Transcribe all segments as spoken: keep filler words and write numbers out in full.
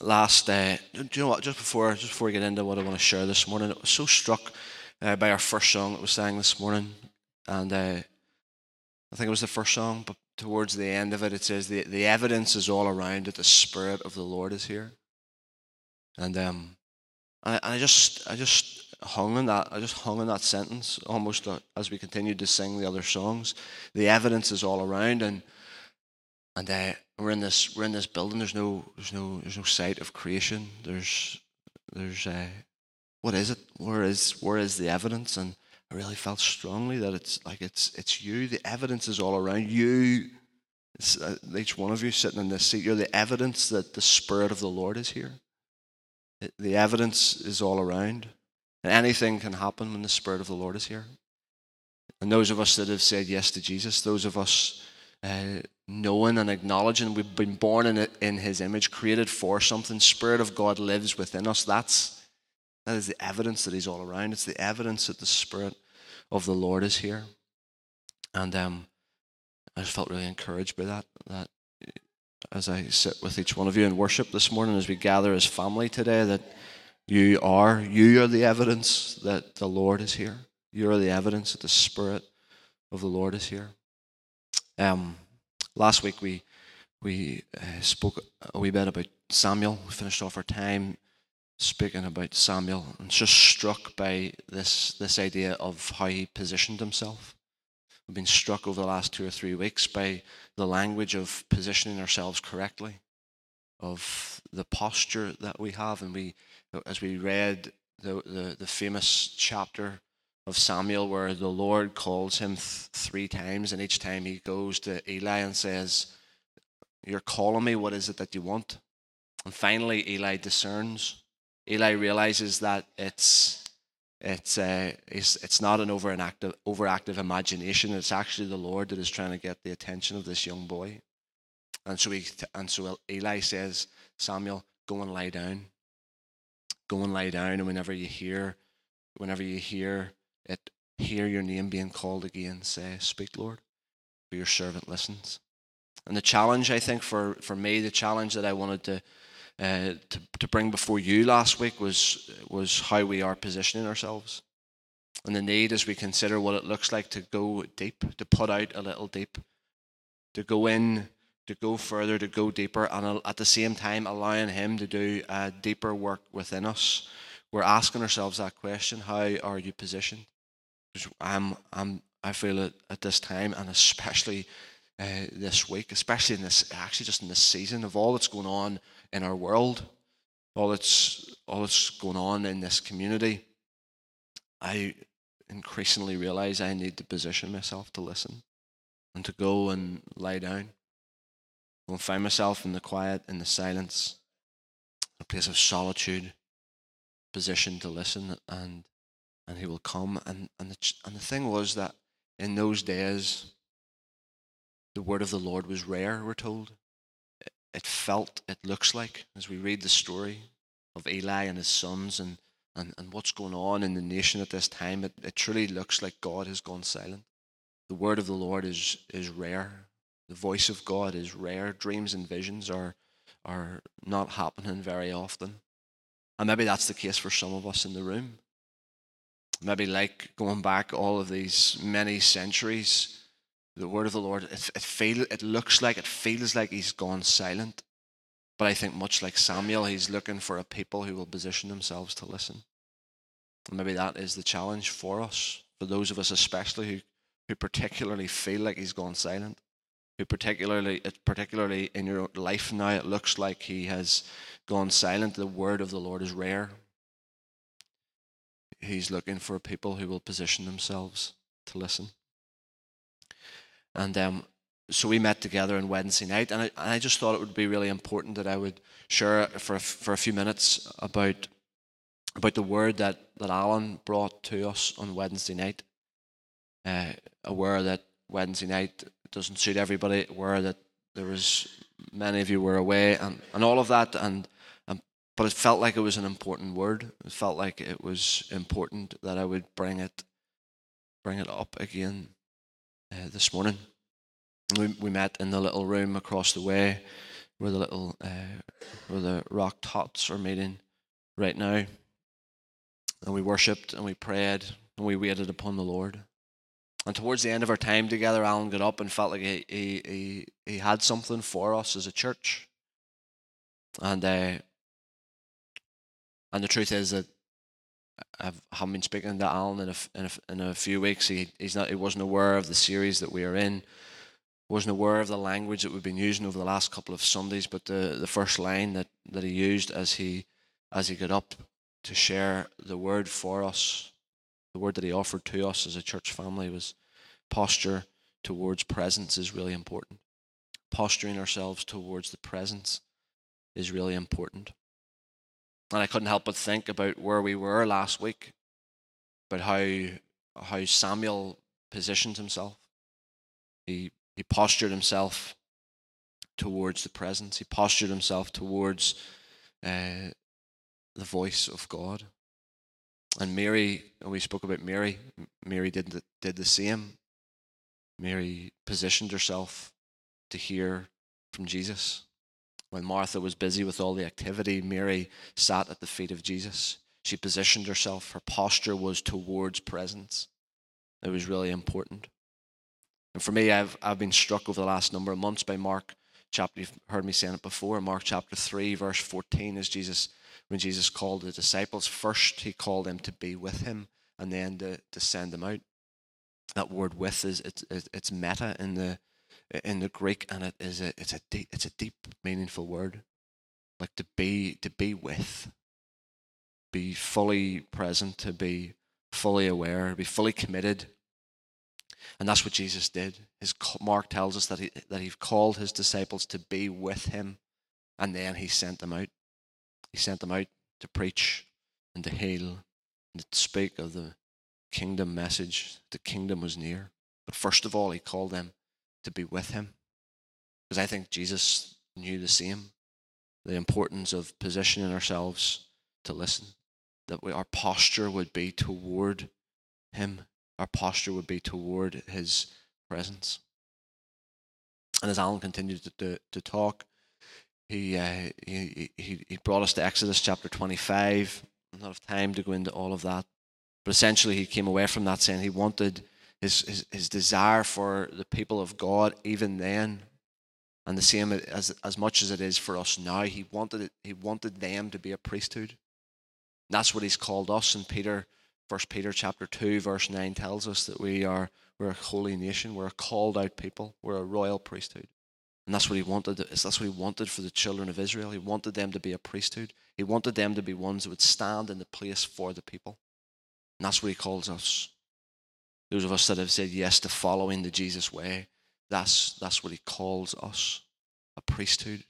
last, uh, do you know what, just before just before we get into what I want to share this morning, I was so struck uh, by our first song that we sang this morning, and uh, I think it was the first song, but towards the end of it, it says, the, the evidence is all around that the Spirit of the Lord is here. And um, I, I just I just hung on that, I just hung on that sentence almost as we continued to sing the other songs. The evidence is all around, and and uh, we're in this we're in this building. There's no there's no there's no sight of creation. There's there's uh, what is it? Where is where is the evidence? And I really felt strongly that it's like it's it's you. The evidence is all around you. It's, uh, each one of you sitting in this seat, you're the evidence that the Spirit of the Lord is here. The evidence is all around. And anything can happen when the Spirit of the Lord is here. And those of us that have said yes to Jesus, those of us uh, knowing and acknowledging we've been born in it, in His image, created for something, Spirit of God lives within us. That's, that is the evidence that He's all around. It's the evidence that the Spirit of the Lord is here. And um, I just felt really encouraged by that, that as I sit with each one of you in worship this morning, as we gather as family today, that you are, you are the evidence that the Lord is here. You are the evidence that the Spirit of the Lord is here. Um, last week we we uh, spoke a wee bit about Samuel. We finished off our time speaking about Samuel, and just struck by this this idea of how he positioned himself. We've been struck over the last two or three weeks by the language of positioning ourselves correctly, of the posture that we have. And we, as we read the the, the famous chapter of Samuel where the Lord calls him th- three times, and each time he goes to Eli and says, "You're calling me, what is it that you want?" And finally Eli discerns. Eli realizes that it's It's uh, it's it's not an overactive overactive imagination. It's actually the Lord that is trying to get the attention of this young boy, and so he and so Eli says, "Samuel, go and lie down. Go and lie down, and whenever you hear, whenever you hear it, hear your name being called again, say, 'Speak, Lord, for your servant listens.'" And the challenge, I think, for for me, the challenge that I wanted to. Uh, to, to bring before you last week was was how we are positioning ourselves, and the need as we consider what it looks like to go deep, to put out a little deep, to go in, to go further, to go deeper, and at the same time allowing Him to do a deeper work within us. We're asking ourselves that question: how are you positioned? Because I'm, I'm, I feel it at this time, and especially uh, this week, especially in this, actually just in this season of all that's going on in our world, all that's all that's going on in this community, I increasingly realize I need to position myself to listen and to go and lie down. I'll find myself in the quiet, in the silence, a place of solitude, positioned to listen, and and He will come. And and the, and the thing was that in those days, the word of the Lord was rare, we're told. It felt, it looks like, as we read the story of Eli and his sons and, and, and what's going on in the nation at this time, it, it truly looks like God has gone silent. The word of the Lord is is rare. The voice of God is rare. Dreams and visions are are not happening very often. And maybe that's the case for some of us in the room. Maybe like going back all of these many centuries, the word of the Lord, it it, feel, it looks like, it feels like He's gone silent. But I think much like Samuel, He's looking for a people who will position themselves to listen. And maybe that is the challenge for us, for those of us especially who, who particularly feel like He's gone silent, who particularly, particularly in your life now, it looks like He has gone silent. The word of the Lord is rare. He's looking for people who will position themselves to listen. And um, so we met together on Wednesday night, and I, and I just thought it would be really important that I would share for a, for a few minutes about about the word that, that Alan brought to us on Wednesday night. Uh, aware that Wednesday night doesn't suit everybody, aware that there was many of you were away, and, and all of that, and, and but it felt like it was an important word. It felt like it was important that I would bring it bring it up again. Uh, this morning, we we met in the little room across the way where the little uh, where the rock tots are meeting right now. And we worshipped and we prayed and we waited upon the Lord. And towards the end of our time together, Alan got up and felt like he he he, he had something for us as a church. And uh, and the truth is that I've haven't been speaking to Alan in a in a, in a few weeks. He he's not he wasn't aware of the series that we are in. Wasn't aware of the language that we've been using over the last couple of Sundays, but the, the first line that, that he used as he as he got up to share the word for us, the word that he offered to us as a church family, was posture towards presence is really important. Posturing ourselves towards the presence is really important. And I couldn't help but think about where we were last week, about how how Samuel positioned himself. He He postured himself towards the presence. He postured himself towards uh, the voice of God. And Mary, and we spoke about Mary. Mary did the, did the same. Mary positioned herself to hear from Jesus. When Martha was busy with all the activity, Mary sat at the feet of Jesus. She positioned herself. Her posture was towards presence. It was really important. And for me, I've I've been struck over the last number of months by Mark chapter, you've heard me saying it before, Mark chapter three, verse fourteen, is Jesus, when Jesus called the disciples, first he called them to be with him and then to, to send them out. That word with is it's it's meta in the in the Greek, and it is a it's a deep it's a deep meaningful word. Like to be to be with, be fully present, to be fully aware, be fully committed. And that's what Jesus did. His Mark tells us that he that he called his disciples to be with him, and then he sent them out. He sent them out to preach and to heal and to speak of the kingdom message. The kingdom was near. But first of all, he called them to be with him. Because I think Jesus knew the same, the importance of positioning ourselves to listen, that we, our posture would be toward him. Our posture would be toward his presence. And as Alan continued to to, to talk, he, uh, he he he brought us to Exodus chapter twenty-five. I don't have time to go into all of that, but essentially he came away from that saying he wanted his his, his desire for the people of God even then, and the same as as much as it is for us now. He wanted it, he wanted them to be a priesthood. And that's what he's called us. And Peter. First Peter chapter two, verse nine tells us that we are we're a holy nation, we're a called out people, we're a royal priesthood. And that's what he wanted. That's what he wanted for the children of Israel. He wanted them to be a priesthood. He wanted them to be ones that would stand in the place for the people. And that's what he calls us. Those of us that have said yes to following the Jesus way, that's that's what he calls us. A priesthood.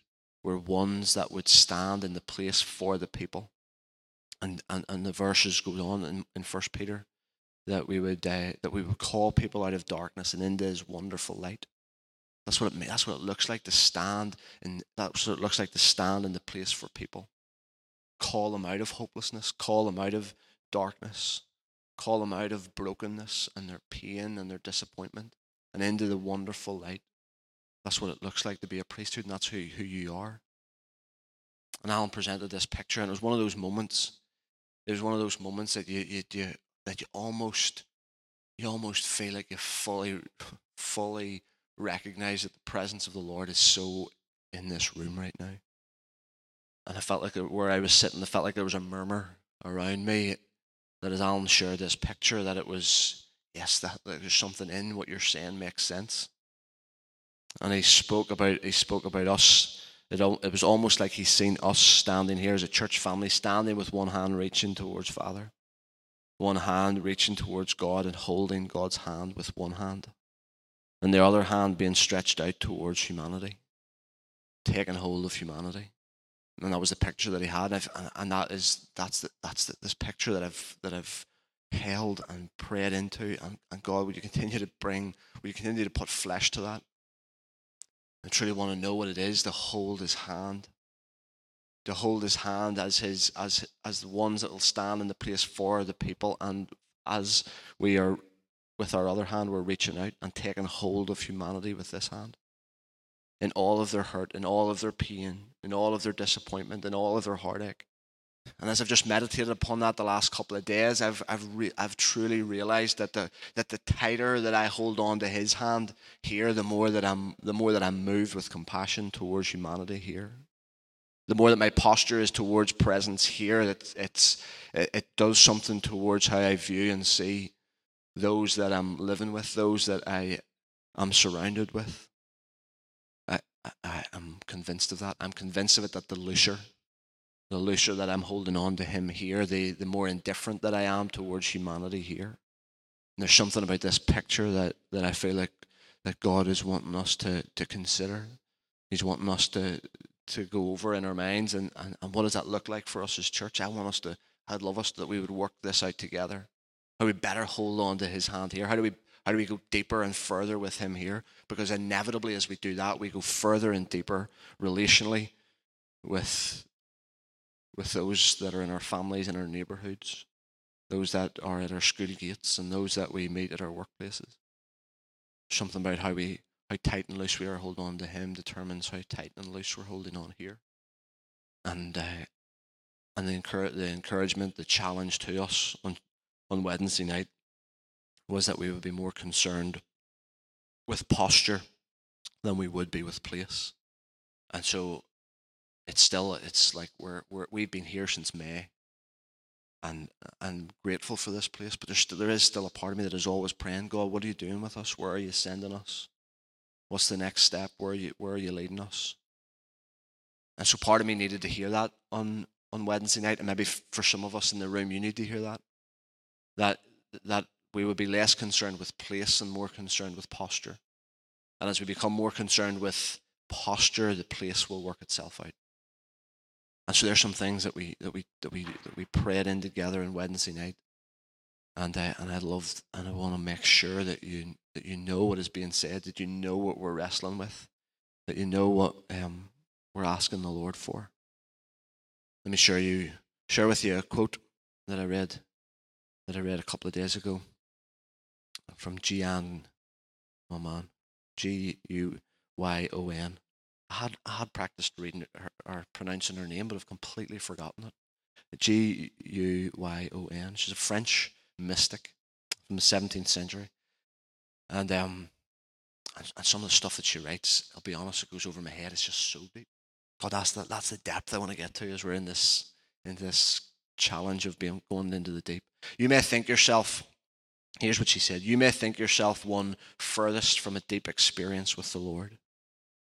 We're ones that would stand in the place for the people. And, and and the verses go on in, in First Peter that we would uh, that we would call people out of darkness and into His wonderful light. That's what it that's what it looks like to stand, and that's what it looks like to stand in the place for people. Call them out of hopelessness. Call them out of darkness. Call them out of brokenness and their pain and their disappointment, and into the wonderful light. That's what it looks like to be a priesthood, and that's who who you are. And Alan presented this picture, and it was one of those moments. It was one of those moments that you, you, you that you almost, you almost feel like you fully, fully recognize that the presence of the Lord is so in this room right now. And I felt like where I was sitting, I felt like there was a murmur around me. That as Alan shared this picture, that it was yes, that, that there's something in what you're saying makes sense. And he spoke about he spoke about us. It, it was almost like he's seen us standing here as a church family, standing with one hand reaching towards Father, one hand reaching towards God and holding God's hand with one hand, and the other hand being stretched out towards humanity, taking hold of humanity. And that was the picture that he had, and, and, and that is that's the, that's the, this picture that I've that I've held and prayed into, and, and God, would you continue to bring, would you continue to put flesh to that? I truly want to know what it is to hold his hand, to hold his hand as his as as the ones that will stand in the place for the people, and as we are with our other hand, we're reaching out and taking hold of humanity with this hand. in all of their hurt, in all of their pain, in all of their disappointment, in all of their heartache. And as I've just meditated upon that the last couple of days, I've I've re- I've truly realized that the that the tighter that I hold on to His hand here, the more that I'm the more that I'm moved with compassion towards humanity here. The more that my posture is towards presence here, that it's it, it does something towards how I view and see those that I'm living with, those that I am surrounded with. I, I I'm convinced of that. I'm convinced of it that the looser. The looser that I'm holding on to Him here, the, the more indifferent that I am towards humanity here. And there's something about this picture that, that I feel like that God is wanting us to, to consider. He's wanting us to to go over in our minds. And, and, and what does that look like for us as church? I want us to, I'd love us that we would work this out together. How do we better hold on to His hand here? How do we how do we go deeper and further with Him here? Because inevitably as we do that, we go further and deeper relationally with with those that are in our families and our neighborhoods, those that are at our school gates and those that we meet at our workplaces. Something about how we, how tight and loose we are holding on to Him determines how tight and loose we're holding on here. And uh, and the, encourage, the encouragement, the challenge to us on, on Wednesday night was that we would be more concerned with posture than we would be with place. And so It's still, it's like we're, we're, we've been here since May and and grateful for this place, but there's still, there is still a part of me that is always praying, God, what are you doing with us? Where are you sending us? What's the next step? Where are you, where are you leading us? And so part of me needed to hear that on, on Wednesday night, and maybe for some of us in the room, you need to hear that, that, that we would be less concerned with place and more concerned with posture. And as we become more concerned with posture, the place will work itself out. And so there's some things that we that we that we that we prayed in together on Wednesday night, and I and I loved and I want to make sure that you that you know what is being said, that you know what we're wrestling with, that you know what um, we're asking the Lord for. Let me share you share with you a quote that I read that I read a couple of days ago from Gian, my man, G U Y O N. I had, I had practiced reading her, or pronouncing her name, but I've completely forgotten it. G U Y O N. She's a French mystic from the seventeenth century. And um, and, and some of the stuff that she writes, I'll be honest, it goes over my head. It's just so deep. God, that's the, that's the depth I want to get to as we're in this in this challenge of being going into the deep. You may think yourself, here's what she said, you may think yourself one furthest from a deep experience with the Lord.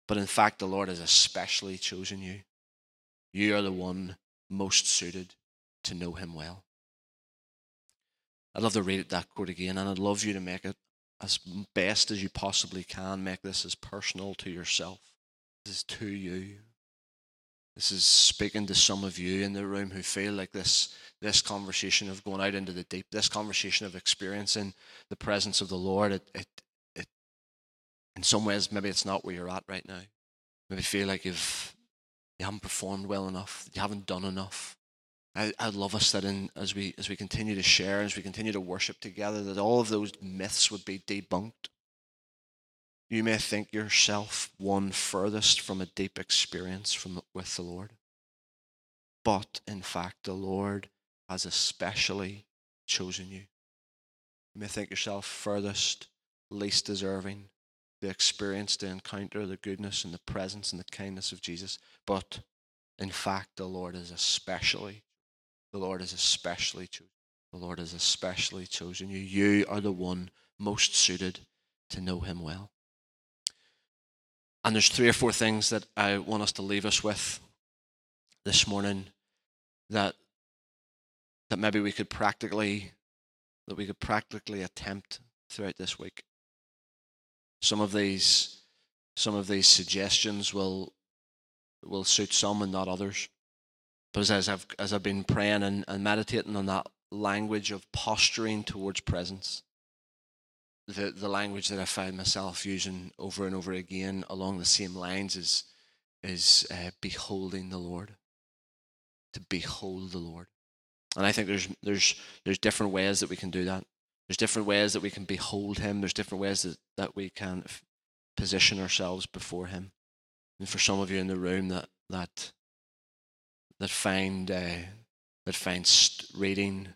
But in fact, the Lord has especially chosen you. You are the one most suited to know Him well. I'd love to read that quote again, and I'd love you to make it as best as you possibly can. Make this as personal to yourself. This is to you. This is speaking to some of you in the room who feel like this, this conversation of going out into the deep, this conversation of experiencing the presence of the Lord, it, it in some ways, maybe it's not where you're at right now. Maybe feel like you've, you haven't performed well enough. You haven't done enough. I, I love us that in, as we as we continue to share, as we continue to worship together, that all of those myths would be debunked. You may think yourself one furthest from a deep experience from with the Lord. But in fact, the Lord has especially chosen you. You may think yourself furthest, least deserving, the experience, the encounter, the goodness and the presence and the kindness of Jesus. But in fact, the Lord is especially, the Lord is especially chosen. The Lord has especially chosen you. You are the one most suited to know Him well. And there's three or four things that I want us to leave us with this morning that that maybe we could practically that we could practically attempt throughout this week. Some of these, some of these suggestions will, will suit some and not others. But as I've as I've been praying and, and meditating on that language of posturing towards presence, the the language that I find myself using over and over again along the same lines is is uh, beholding the Lord. To behold the Lord, and I think there's there's there's different ways that we can do that. There's different ways that we can behold Him. There's different ways that, that we can f- position ourselves before Him. And for some of you in the room that that that find uh, that find st- reading,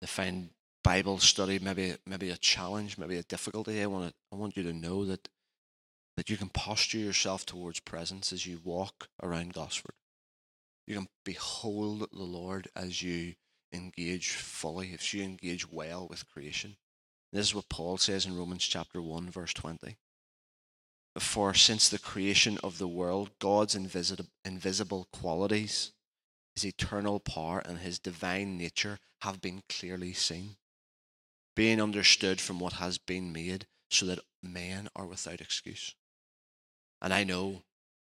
that find Bible study maybe maybe a challenge, maybe a difficulty, I want to, I want you to know that that you can posture yourself towards presence as you walk around Gosford. You can behold the Lord as you engage fully, if you engage well with creation. This is what Paul says in Romans chapter one, verse twenty. For since the creation of the world, God's invisible qualities, his eternal power and his divine nature have been clearly seen, being understood from what has been made, so that men are without excuse. And I know,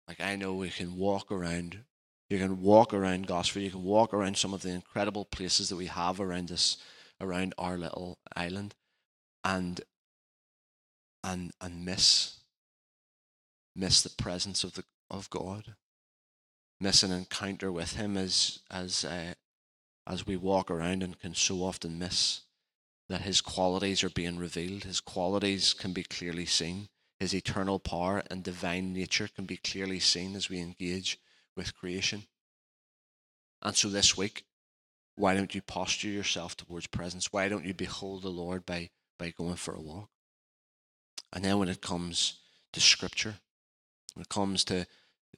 like I know we can walk around You can walk around Gosford, you can walk around some of the incredible places that we have around us, around our little island, and and and miss miss the presence of the of God. Miss an encounter with him as as uh, as we walk around, and can so often miss that his qualities are being revealed. His qualities can be clearly seen. His eternal power and divine nature can be clearly seen as we engage with creation. And so this week, why don't you posture yourself towards presence? Why don't you behold the Lord by, by going for a walk? And then when it comes to scripture, when it comes to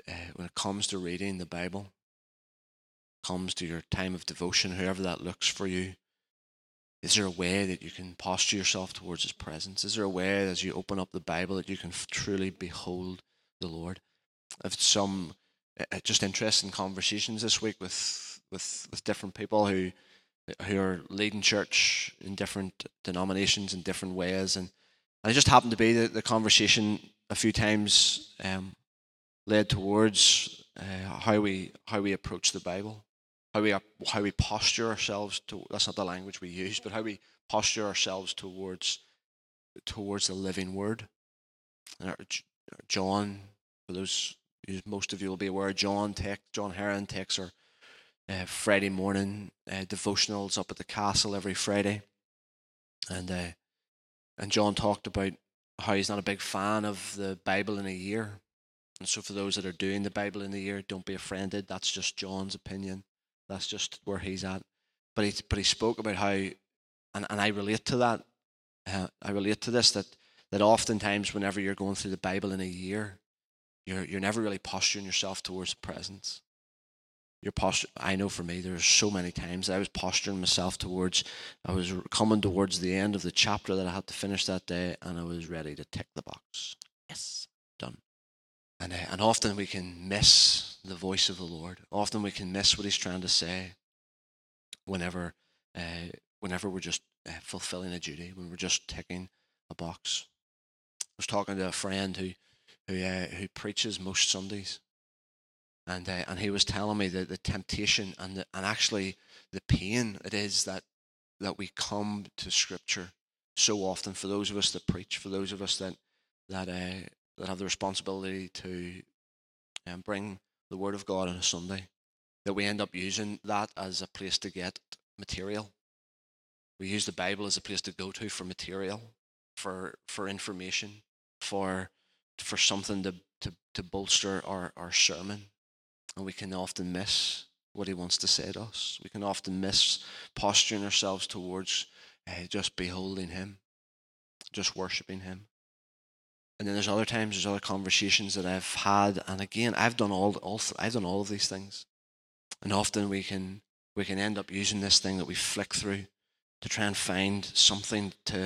uh, when it comes to reading the Bible, comes to your time of devotion, however that looks for you, is there a way that you can posture yourself towards his presence? Is there a way as you open up the Bible that you can truly behold the Lord? If some Uh, just interesting conversations this week with, with with different people who who are leading church in different denominations in different ways, and, and it just happened to be that the conversation a few times um, led towards uh, how we how we approach the Bible, how we how we posture ourselves to that's not the language we use, but how we posture ourselves towards towards the living Word. And our, our John, for those. Most of you will be aware, John Tech, John Heron takes our uh, Friday morning uh, devotionals up at the castle every Friday, and uh, and John talked about how he's not a big fan of the Bible in a year, and so for those that are doing the Bible in a year, don't be offended. That's just John's opinion. That's just where he's at. But he but he spoke about how, and, and I relate to that. Uh, I relate to this that that oftentimes whenever you're going through the Bible in a year, You're you're never really posturing yourself towards the presence. Your posture. I know for me, there's so many times I was posturing myself towards. I was coming towards the end of the chapter that I had to finish that day, and I was ready to tick the box. Yes, done. And uh, and often we can miss the voice of the Lord. Often we can miss what He's trying to say. Whenever, uh, whenever we're just uh, fulfilling a duty, when we're just ticking a box. I was talking to a friend who. Who, uh, who preaches most Sundays, and uh, and he was telling me that the temptation and the, and actually the pain it is that that we come to Scripture so often. For those of us that preach, for those of us that that uh, that have the responsibility to um, bring the Word of God on a Sunday, that we end up using that as a place to get material. We use the Bible as a place to go to for material, for for information, for for something to, to, to bolster our, our sermon. And we can often miss what he wants to say to us. We can often miss posturing ourselves towards uh, just beholding him, just worshipping him. And then there's other times, there's other conversations that I've had, and again, I've done all, all I've done all of these things. And often we can we can end up using this thing that we flick through to try and find something to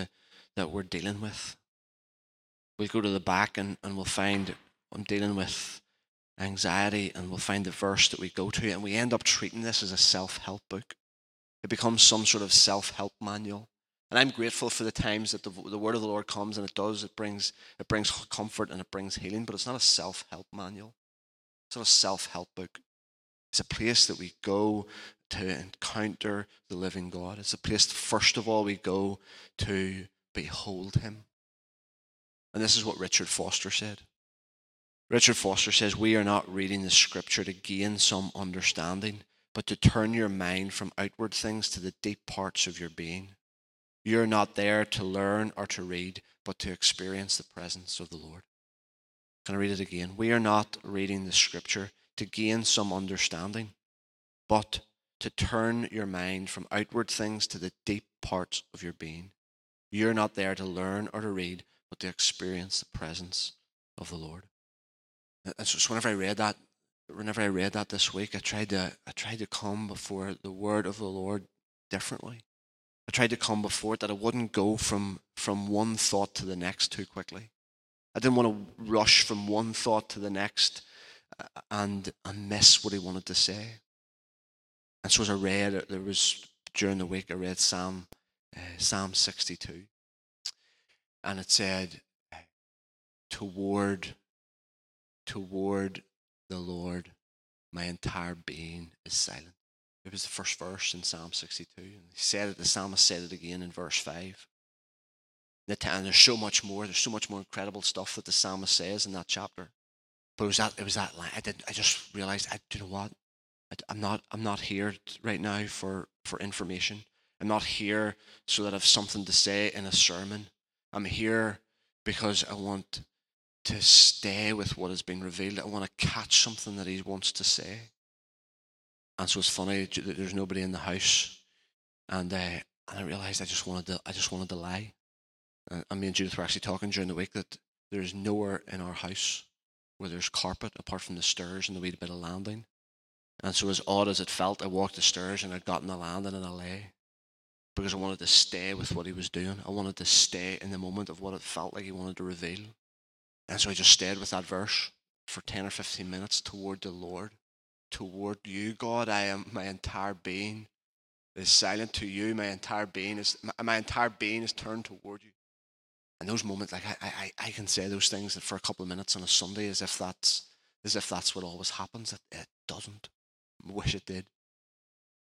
that we're dealing with. We'll go to the back and, and we'll find I'm dealing with anxiety, and we'll find the verse that we go to, and we end up treating this as a self-help book. It becomes some sort of self-help manual. And I'm grateful for the times that the, the word of the Lord comes, and it does, it brings it brings comfort and it brings healing, but it's not a self-help manual. It's not a self-help book. It's a place that we go to encounter the living God. It's a place, first of all, we go to behold him. And this is what Richard Foster said. Richard Foster says, we are not reading the scripture to gain some understanding, but to turn your mind from outward things to the deep parts of your being. You're not there to learn or to read, but to experience the presence of the Lord. Can I read it again? We are not reading the scripture to gain some understanding, but to turn your mind from outward things to the deep parts of your being. You're not there to learn or to read, but to experience the presence of the Lord. And so whenever I read that, whenever I read that this week, I tried to I tried to come before the word of the Lord differently. I tried to come before it that I wouldn't go from, from one thought to the next too quickly. I didn't want to rush from one thought to the next and, and miss what he wanted to say. And so as I read, there was during the week I read Psalm uh, Psalm sixty-two, and it said, "Toward, toward the Lord, my entire being is silent." It was the first verse in Psalm sixty-two, and he said it. The psalmist said it again in verse five. And there's so much more. There's so much more incredible stuff that the psalmist says in that chapter. But it was that. It was that line. I did. I just realized. I do you know what? I, I'm not. I'm not here right now for, for information. I'm not here so that I have something to say in a sermon. I'm here because I want to stay with what has been revealed. I want to catch something that he wants to say. And so it's funny. There's nobody in the house, and uh, and I realized I just wanted to. I just wanted to lie. And me and Judith were actually talking during the week that there is nowhere in our house where there's carpet apart from the stairs and the wee bit of landing. And so as odd as it felt, I walked the stairs and I got in the landing and I lay because I wanted to stay with what he was doing. I wanted to stay in the moment of what it felt like he wanted to reveal. And so I just stayed with that verse for ten or fifteen minutes. Toward the Lord, toward you, God, I am, my entire being is silent to you. My entire being is, my, my entire being is turned toward you. And those moments, like I, I, I can say those things for a couple of minutes on a Sunday, as if that's, as if that's what always happens. It, it doesn't. I wish it did.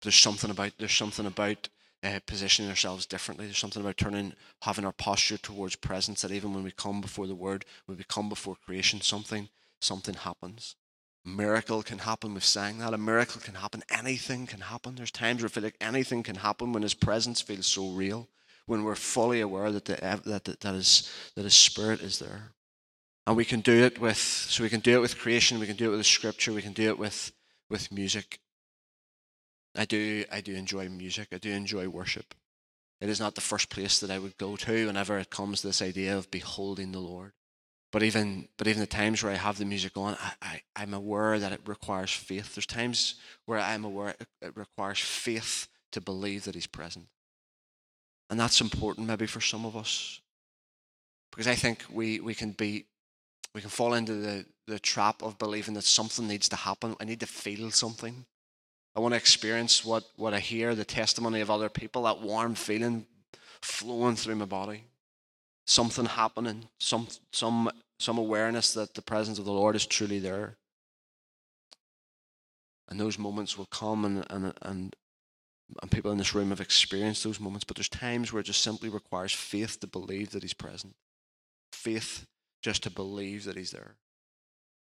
There's something about, there's something about uh, positioning ourselves differently. There's something about turning, having our posture towards presence. That even when we come before the Word, when we come before creation, something, something happens. A miracle can happen. We've sang that. A miracle can happen. Anything can happen. There's times where I feel like anything can happen when His presence feels so real. When we're fully aware that the that that, that is that His Spirit is there, and we can do it with so we can do it with creation, we can do it with the Scripture, we can do it with with music. I do I do enjoy music. I do enjoy worship. It is not the first place that I would go to whenever it comes to this idea of beholding the Lord. But even but even the times where I have the music on, I, I I'm aware that it requires faith. There's times where I'm aware it, it requires faith to believe that He's present. And that's important maybe for some of us, because I think we, we can be, we can fall into the, the trap of believing that something needs to happen. I need to feel something. I want to experience what, what I hear, the testimony of other people, that warm feeling flowing through my body. Something happening, some, some, some awareness that the presence of the Lord is truly there. And those moments will come and, and, and And people in this room have experienced those moments, but there's times where it just simply requires faith to believe that He's present. Faith just to believe that He's there.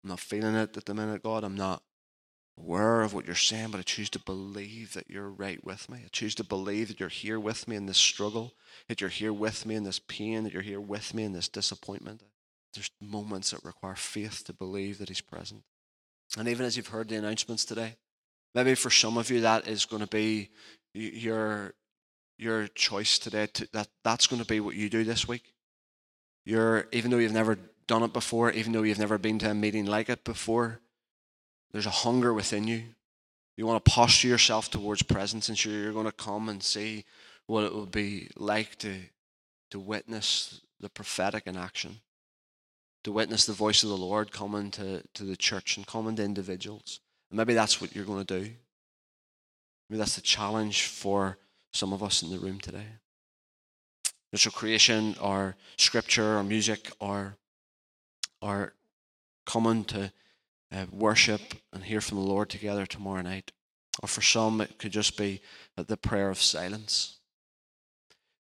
I'm not feeling it at the minute, God. I'm not aware of what You're saying, but I choose to believe that You're right with me. I choose to believe that You're here with me in this struggle, that You're here with me in this pain, that You're here with me in this disappointment. There's moments that require faith to believe that He's present. And even as you've heard the announcements today, maybe for some of you that is going to be your your choice today. To, that that's going to be what you do this week. You're even though you've never done it before, even though you've never been to a meeting like it before, there's a hunger within you. You want to posture yourself towards presence, and sure you're going to come and see what it would be like to to witness the prophetic in action, to witness the voice of the Lord coming to, to the church and coming to individuals. And maybe that's what you're going to do. Maybe that's the challenge for some of us in the room today. So creation or scripture or music or, or coming to uh, worship and hear from the Lord together tomorrow night. Or for some, it could just be the prayer of silence.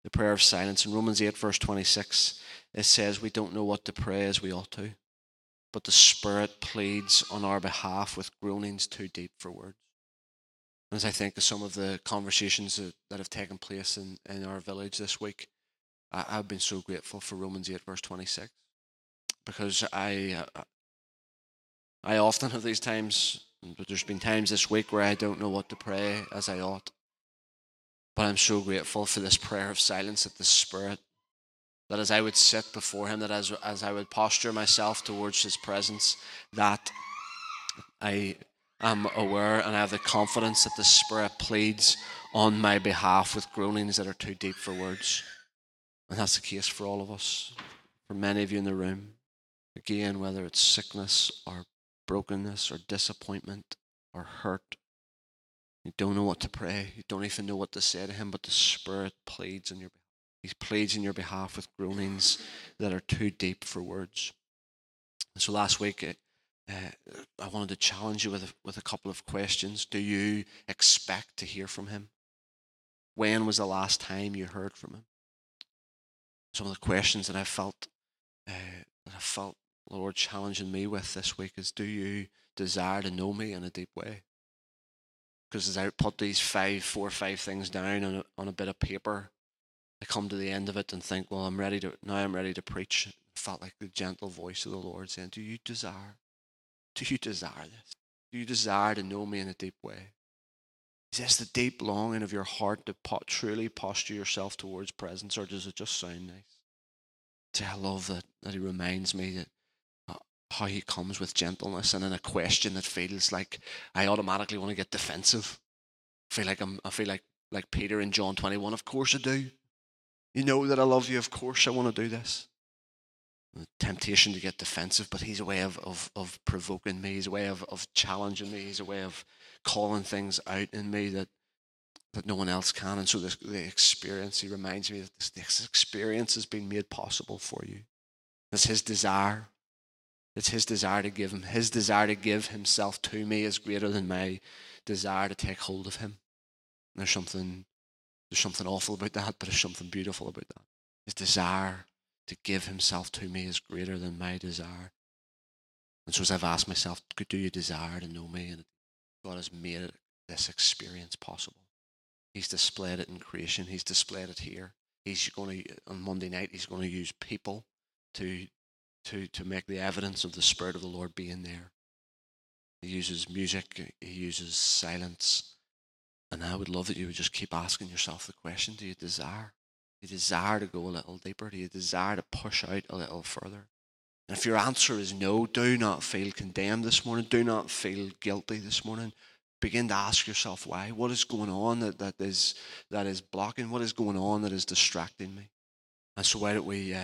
The prayer of silence. In Romans eight, verse twenty-six, it says, "We don't know what to pray as we ought to, but the Spirit pleads on our behalf with groanings too deep for words." And as I think of some of the conversations that, that have taken place in, in our village this week, I, I've been so grateful for Romans eight verse twenty-six, because I, I I often have these times, but there's been times this week where I don't know what to pray as I ought. But I'm so grateful for this prayer of silence at the Spirit, that as I would sit before him, that as as I would posture myself towards his presence, that I am aware and I have the confidence that the Spirit pleads on my behalf with groanings that are too deep for words. And that's the case for all of us, for many of you in the room. Again, whether it's sickness or brokenness or disappointment or hurt, you don't know what to pray. You don't even know what to say to him, but the Spirit pleads on your behalf. He pleads on your behalf with groanings that are too deep for words. And so last week, uh, I wanted to challenge you with a, with a couple of questions. Do you expect to hear from him? When was the last time you heard from him? Some of the questions that I felt uh, that I felt the Lord challenging me with this week is, do you desire to know me in a deep way? Because as I put these five, four or five things down on a, on a bit of paper, I come to the end of it and think, well, I'm ready to, now I'm ready to preach. It felt like the gentle voice of the Lord saying, do you desire, do you desire this? Do you desire to know me in a deep way? Is this the deep longing of your heart to po- truly posture yourself towards presence, or does it just sound nice? I love that, that he reminds me that uh, how he comes with gentleness, and in a question that feels like I automatically want to get defensive. I feel like I'm, I feel like, like Peter in John twenty-one, of course I do. You know that I love you, of course I want to do this. The temptation to get defensive, but he's a way of, of, of provoking me, he's a way of, of challenging me, he's a way of calling things out in me that, that no one else can. And so this, the experience, he reminds me that this, this experience has been made possible for you. It's his desire. It's his desire to give him. His desire to give himself to me is greater than my desire to take hold of him. And there's something There's something awful about that, but there's something beautiful about that. His desire to give himself to me is greater than my desire. And so as I've asked myself, do you desire to know me? And God has made this experience possible. He's displayed it in creation. He's displayed it here. He's going to, on Monday night, he's going to use people to, to, to make the evidence of the Spirit of the Lord being there. He uses music. He uses silence. And I would love that you would just keep asking yourself the question, do you desire? Do you desire to go a little deeper? Do you desire to push out a little further? And if your answer is no, do not feel condemned this morning. Do not feel guilty this morning. Begin to ask yourself why. What is going on that, that is that is blocking? What is going on that is distracting me? And so why don't we uh,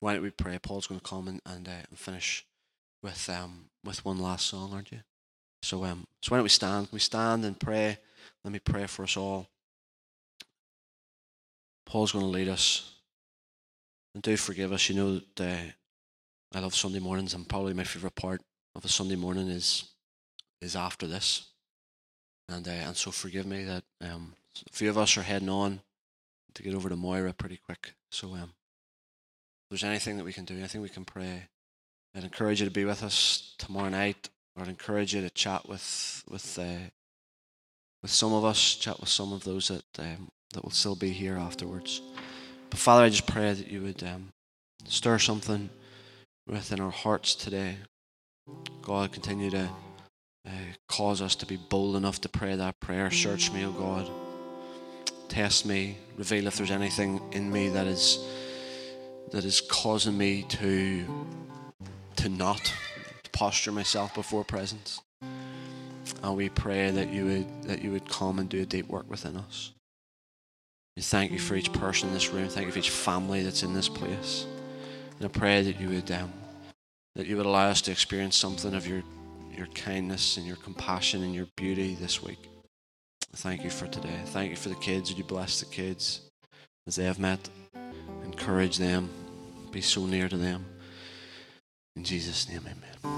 why don't we pray? Paul's going to come and, and, uh, and finish with um with one last song, aren't you? So um so why don't we stand? We stand and pray. Let me pray for us all. Paul's going to lead us. And do forgive us. You know that uh, I love Sunday mornings, and probably my favourite part of a Sunday morning is is after this. And uh, and so forgive me that um, a few of us are heading on to get over to Moira pretty quick. So um, if there's anything that we can do, anything we can pray, I'd encourage you to be with us tomorrow night, or I'd encourage you to chat with... with uh, with some of us, chat with some of those that um, that will still be here afterwards. But Father, I just pray that you would um, stir something within our hearts today. God, continue to uh, cause us to be bold enough to pray that prayer. Search me, O God. Test me. Reveal if there's anything in me that is that is causing me to to not posture myself before presence. And we pray that you would that you would come and do a deep work within us. We thank you for each person in this room. Thank you for each family that's in this place. And I pray that you would um, that you would allow us to experience something of your your kindness and your compassion and your beauty this week. Thank you for today. Thank you for the kids. Would you bless the kids as they have met? Encourage them. Be so near to them. In Jesus' name, amen.